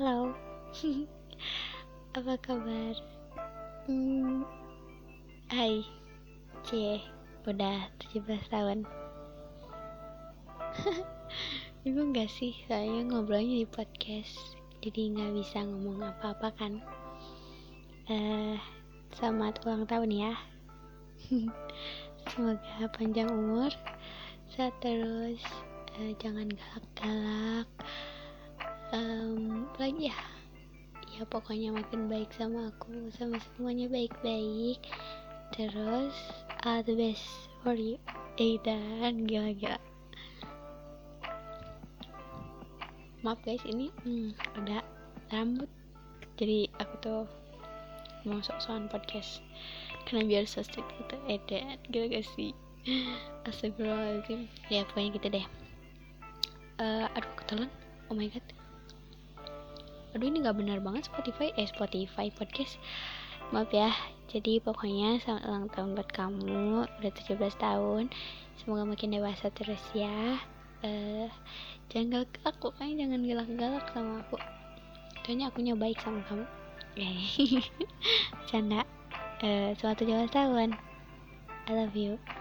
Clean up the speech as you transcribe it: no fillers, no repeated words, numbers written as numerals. Halo, apa kabar? Hai, cie, udah 17 tahun. Bingung gak sih, saya ngobrolnya di podcast, jadi gak bisa ngomong apa-apa kan? Selamat ulang tahun ya. Semoga panjang umur. Terus jangan galak-galak. Lagi ya pokoknya makin baik sama aku, sama semuanya baik-baik. Terus all the best for you, Aidan. Gila-gila. Maaf guys, ini ada rambut. Jadi aku tuh mau sok-sokan podcast karena biar sosok gitu, Aidan. Gila gak sih? Astagfirullahaladzim. Ya pokoknya gitu deh. Aduh ketelan. Oh my god. Aduh ini gak benar banget Spotify podcast. Maaf ya. Jadi pokoknya selamat ulang tahun buat kamu. Udah 17 tahun. Semoga makin dewasa terus ya. Jangan galak aku kan, jangan galak-galak sama aku. Soalnya akunya baik sama kamu. Canda. Selamat 17 tahun. I love you.